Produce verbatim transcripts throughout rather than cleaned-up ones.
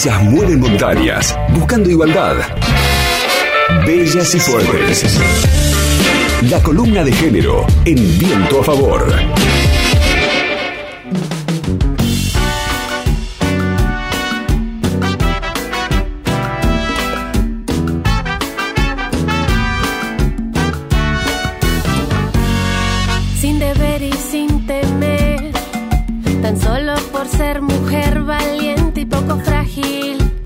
Iglesias mueven montañas, buscando igualdad. Bellas y fuertes. La columna de género en Viento a Favor.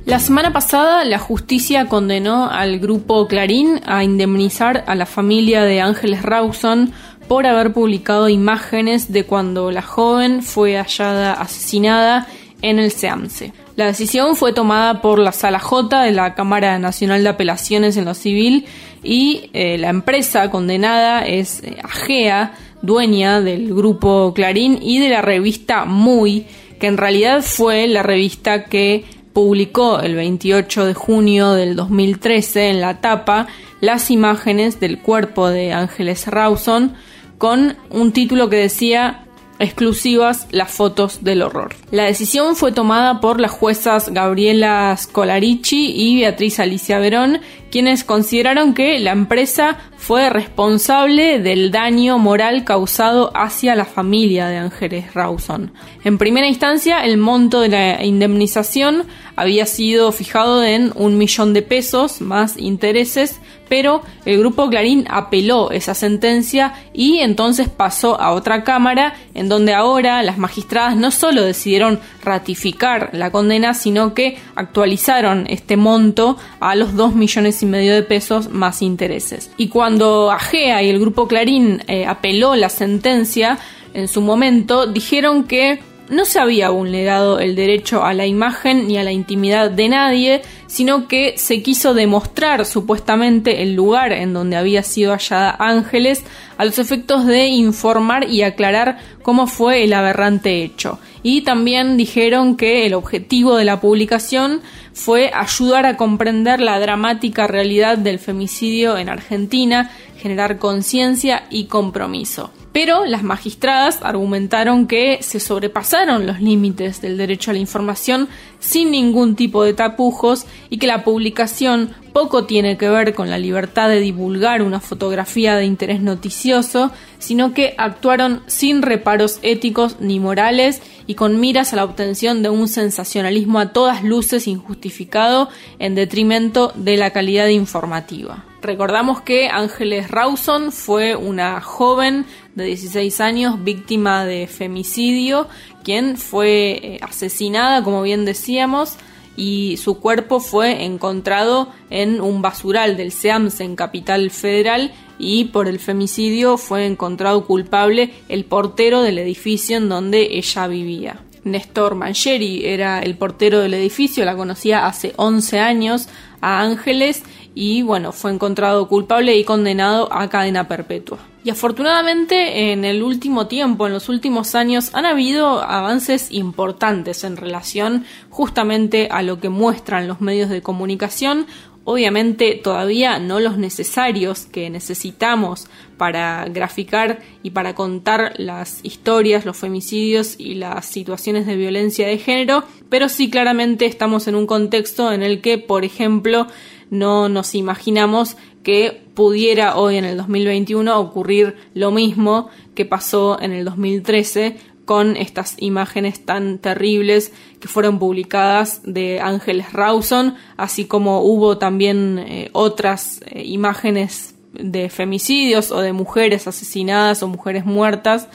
La semana pasada, la justicia condenó al grupo Clarín a indemnizar a la familia de Ángeles Rawson por haber publicado imágenes de cuando la joven fue hallada asesinada en el CEAMSE. La decisión fue tomada por la Sala J de la Cámara Nacional de Apelaciones en lo Civil y eh, la empresa condenada es AGEA, dueña del grupo Clarín y de la revista Muy, que en realidad fue la revista que publicó el veintiocho de junio del dos mil trece en la tapa las imágenes del cuerpo de Ángeles Rawson con un título que decía exclusivas las fotos del horror. La decisión fue tomada por las juezas Gabriela Scolarici y Beatriz Alicia Verón, quienes consideraron que la empresa fue responsable del daño moral causado hacia la familia de Ángeles Rawson. En primera instancia, el monto de la indemnización había sido fijado en un millón de pesos más intereses, pero el grupo Clarín apeló esa sentencia y entonces pasó a otra cámara, en donde ahora las magistradas no solo decidieron ratificar la condena, sino que actualizaron este monto a los dos millones y medio de pesos más intereses. Y cuando AGEA y el grupo Clarín eh, apeló la sentencia, en su momento dijeron que no se había vulnerado el derecho a la imagen ni a la intimidad de nadie, sino que se quiso demostrar supuestamente el lugar en donde había sido hallada Ángeles a los efectos de informar y aclarar cómo fue el aberrante hecho. Y también dijeron que el objetivo de la publicación fue ayudar a comprender la dramática realidad del femicidio en Argentina, generar conciencia y compromiso. Pero las magistradas argumentaron que se sobrepasaron los límites del derecho a la información sin ningún tipo de tapujos y que la publicación poco tiene que ver con la libertad de divulgar una fotografía de interés noticioso, sino que actuaron sin reparos éticos ni morales y con miras a la obtención de un sensacionalismo a todas luces injustificado en detrimento de la calidad informativa. Recordamos que Ángeles Rawson fue una joven de dieciséis años víctima de femicidio, quien fue asesinada, como bien decíamos, y su cuerpo fue encontrado en un basural del CEAMSE en Capital Federal y por el femicidio fue encontrado culpable el portero del edificio en donde ella vivía. Néstor Mangeri era el portero del edificio, la conocía hace once años a Ángeles y bueno, fue encontrado culpable y condenado a cadena perpetua. Y afortunadamente en el último tiempo, en los últimos años, han habido avances importantes en relación justamente a lo que muestran los medios de comunicación. Obviamente todavía no los necesarios que necesitamos para graficar y para contar las historias, los femicidios y las situaciones de violencia de género, pero sí claramente estamos en un contexto en el que, por ejemplo, no nos imaginamos que pudiera hoy en el dos mil veintiuno ocurrir lo mismo que pasó en el dos mil trece con estas imágenes tan terribles que fueron publicadas de Ángeles Rawson, así como hubo también eh, otras eh, imágenes de femicidios o de mujeres asesinadas o mujeres muertas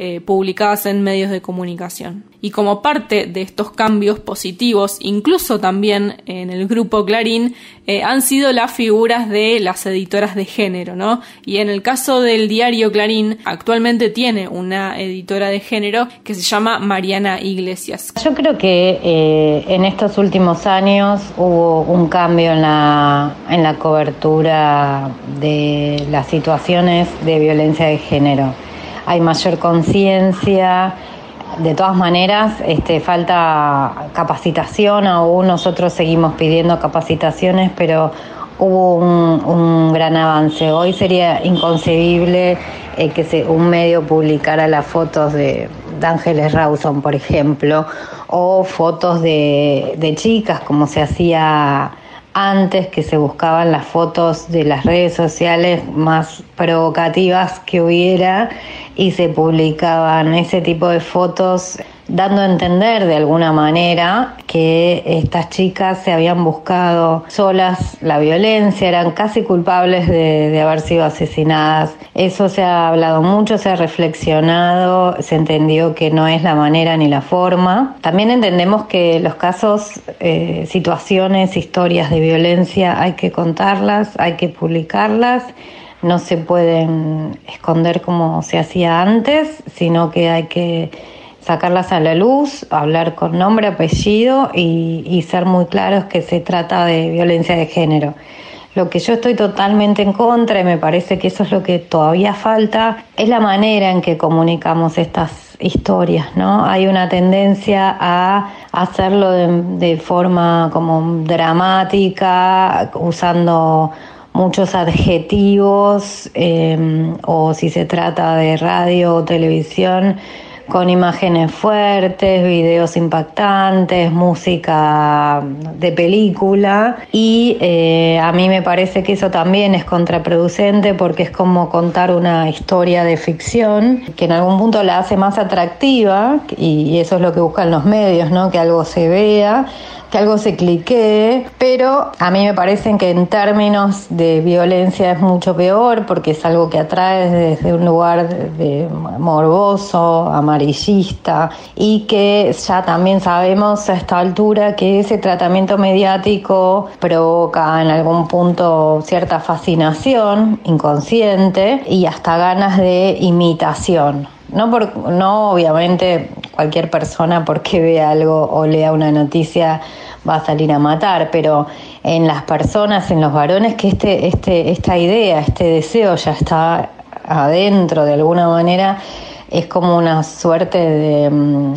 Eh, publicadas en medios de comunicación. Y como parte de estos cambios positivos, incluso también en el grupo Clarín, eh, han sido las figuras de las editoras de género, ¿no? Y en el caso del diario Clarín, actualmente tiene una editora de género que se llama Mariana Iglesias. Yo creo que eh, en estos últimos años hubo un cambio en la, en la cobertura de las situaciones de violencia de género. Hay mayor conciencia, de todas maneras este, falta capacitación, aún nosotros seguimos pidiendo capacitaciones, pero hubo un, un gran avance. Hoy sería inconcebible eh, que se, un medio publicara las fotos de, de Ángeles Rawson, por ejemplo, o fotos de, de chicas, como se hacía antes, que se buscaban las fotos de las redes sociales más provocativas que hubiera y se publicaban ese tipo de fotos, dando a entender de alguna manera que estas chicas se habían buscado solas la violencia, eran casi culpables de, de haber sido asesinadas. Eso se ha hablado mucho, se ha reflexionado, se entendió que no es la manera ni la forma. También entendemos que los casos, eh, situaciones, historias de violencia hay que contarlas, hay que publicarlas. No se pueden esconder como se hacía antes, sino que hay que sacarlas a la luz, hablar con nombre, apellido y, y ser muy claros que se trata de violencia de género. Lo que yo estoy totalmente en contra, y me parece que eso es lo que todavía falta, es la manera en que comunicamos estas historias, ¿no? Hay una tendencia a hacerlo de, de forma como dramática, usando muchos adjetivos, eh, o si se trata de radio o televisión, con imágenes fuertes, videos impactantes, música de película, y eh, a mí me parece que eso también es contraproducente, porque es como contar una historia de ficción que en algún punto la hace más atractiva, y eso es lo que buscan los medios, ¿no? Que algo se vea, que algo se cliquee, pero a mí me parece que en términos de violencia es mucho peor, porque es algo que atrae desde un lugar de morboso, amarillista, y que ya también sabemos a esta altura que ese tratamiento mediático provoca en algún punto cierta fascinación inconsciente y hasta ganas de imitación. No, por, no obviamente cualquier persona porque vea algo o lea una noticia va a salir a matar, pero en las personas, en los varones, que este, este, esta idea, este deseo ya está adentro de alguna manera, es como una suerte de,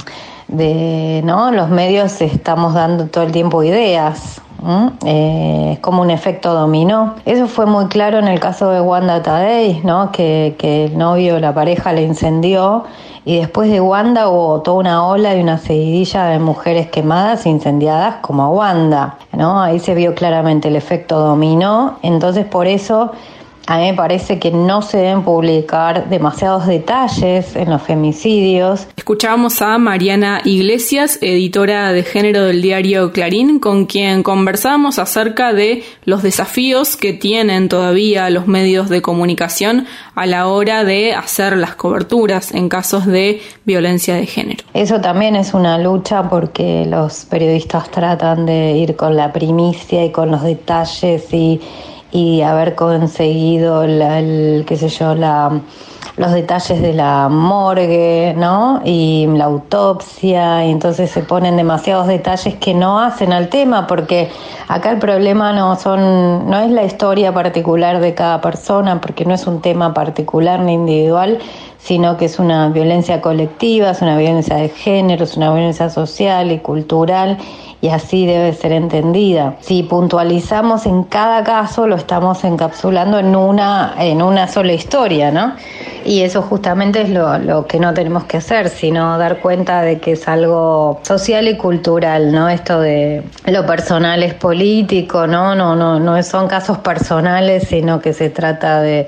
de ¿no? Los medios estamos dando todo el tiempo ideas. ¿Mm? Eh, es como un efecto dominó. Eso fue muy claro en el caso de Wanda Tadej, ¿no? que, que el novio, la pareja, le incendió, y después de Wanda hubo toda una ola y una seguidilla de mujeres quemadas e incendiadas como Wanda, ¿no? Ahí se vio claramente el efecto dominó. Entonces, por eso a mí me parece que no se deben publicar demasiados detalles en los femicidios. Escuchábamos a Mariana Iglesias, editora de género del diario Clarín, con quien conversábamos acerca de los desafíos que tienen todavía los medios de comunicación a la hora de hacer las coberturas en casos de violencia de género. Eso también es una lucha, porque los periodistas tratan de ir con la primicia y con los detalles y y haber conseguido la, el, qué sé yo, la, los detalles de la morgue, ¿no? Y la autopsia, y entonces se ponen demasiados detalles que no hacen al tema, porque acá el problema no son, no es la historia particular de cada persona, porque no es un tema particular ni individual, sino que es una violencia colectiva, es una violencia de género, es una violencia social y cultural, y así debe ser entendida. Si puntualizamos en cada caso, lo estamos encapsulando en una, en una sola historia, ¿no? Y eso justamente es lo, lo que no tenemos que hacer, sino dar cuenta de que es algo social y cultural, ¿no? Esto de lo personal es político, ¿no? No, no, no son casos personales, sino que se trata de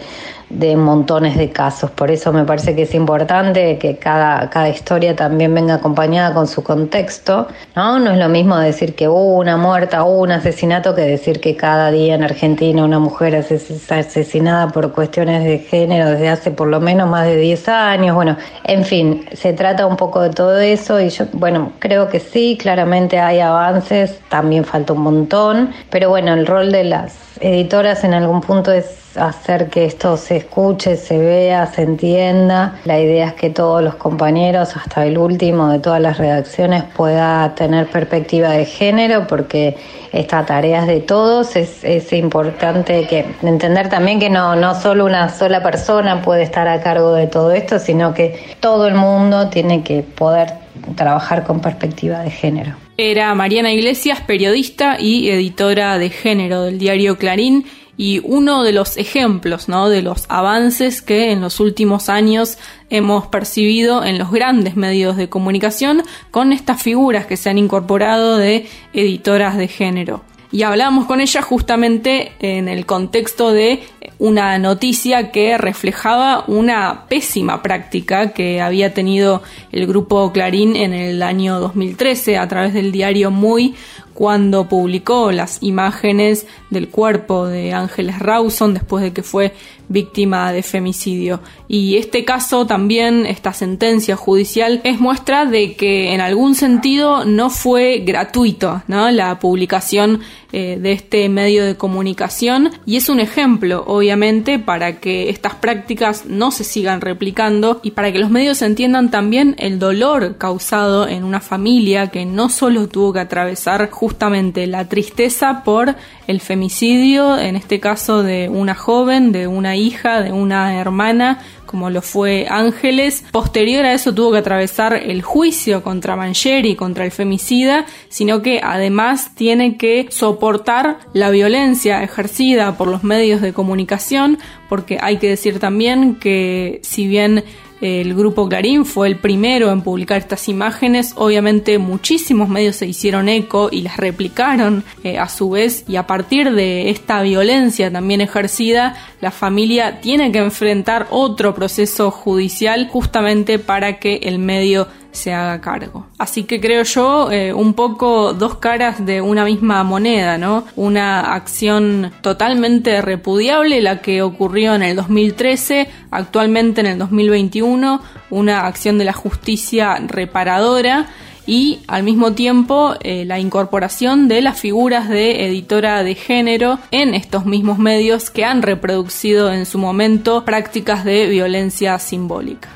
de montones de casos. Por eso me parece que es importante que cada, cada historia también venga acompañada con su contexto, ¿no? No es lo mismo decir que hubo una muerta o un asesinato que decir que cada día en Argentina una mujer es asesinada por cuestiones de género desde hace por lo menos más de diez años. Bueno, en fin, se trata un poco de todo eso, y yo, bueno, creo que sí, claramente hay avances, también falta un montón, pero bueno, el rol de las editoras en algún punto es hacer que esto se escuche, se vea, se entienda. La idea es que todos los compañeros, hasta el último de todas las redacciones, pueda tener perspectiva de género, porque esta tarea es de todos. Es, es importante que entender también que no, no solo una sola persona puede estar a cargo de todo esto, sino que todo el mundo tiene que poder trabajar con perspectiva de género. Era Mariana Iglesias, periodista y editora de género del diario Clarín, y uno de los ejemplos, ¿no?, de los avances que en los últimos años hemos percibido en los grandes medios de comunicación con estas figuras que se han incorporado de editoras de género. Y hablamos con ella justamente en el contexto de una noticia que reflejaba una pésima práctica que había tenido el grupo Clarín en el año dos mil trece a través del diario Muy, cuando publicó las imágenes del cuerpo de Ángeles Rawson después de que fue víctima de femicidio. Y este caso también, esta sentencia judicial, es muestra de que en algún sentido no fue gratuito, ¿no?, la publicación eh, de este medio de comunicación, y es un ejemplo, obviamente, para que estas prácticas no se sigan replicando y para que los medios entiendan también el dolor causado en una familia que no solo tuvo que atravesar justamente la tristeza por el femicidio, en este caso de una joven, de una hija, de una hermana, como lo fue Ángeles. Posterior a eso tuvo que atravesar el juicio contra Mangeri, contra el femicida, sino que además tiene que soportar la violencia ejercida por los medios de comunicación, porque hay que decir también que si bien el grupo Clarín fue el primero en publicar estas imágenes, obviamente muchísimos medios se hicieron eco y las replicaron eh, a su vez, y a partir de esta violencia también ejercida, la familia tiene que enfrentar otro proceso judicial justamente para que el medio se haga cargo. Así que creo yo eh, un poco dos caras de una misma moneda, ¿no? Una acción totalmente repudiable, la que ocurrió en el dos mil trece, actualmente en el dos mil veintiuno, una acción de la justicia reparadora, y al mismo tiempo eh, la incorporación de las figuras de editora de género en estos mismos medios que han reproducido en su momento prácticas de violencia simbólica.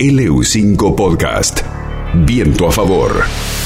L U cinco Podcast. Viento a favor.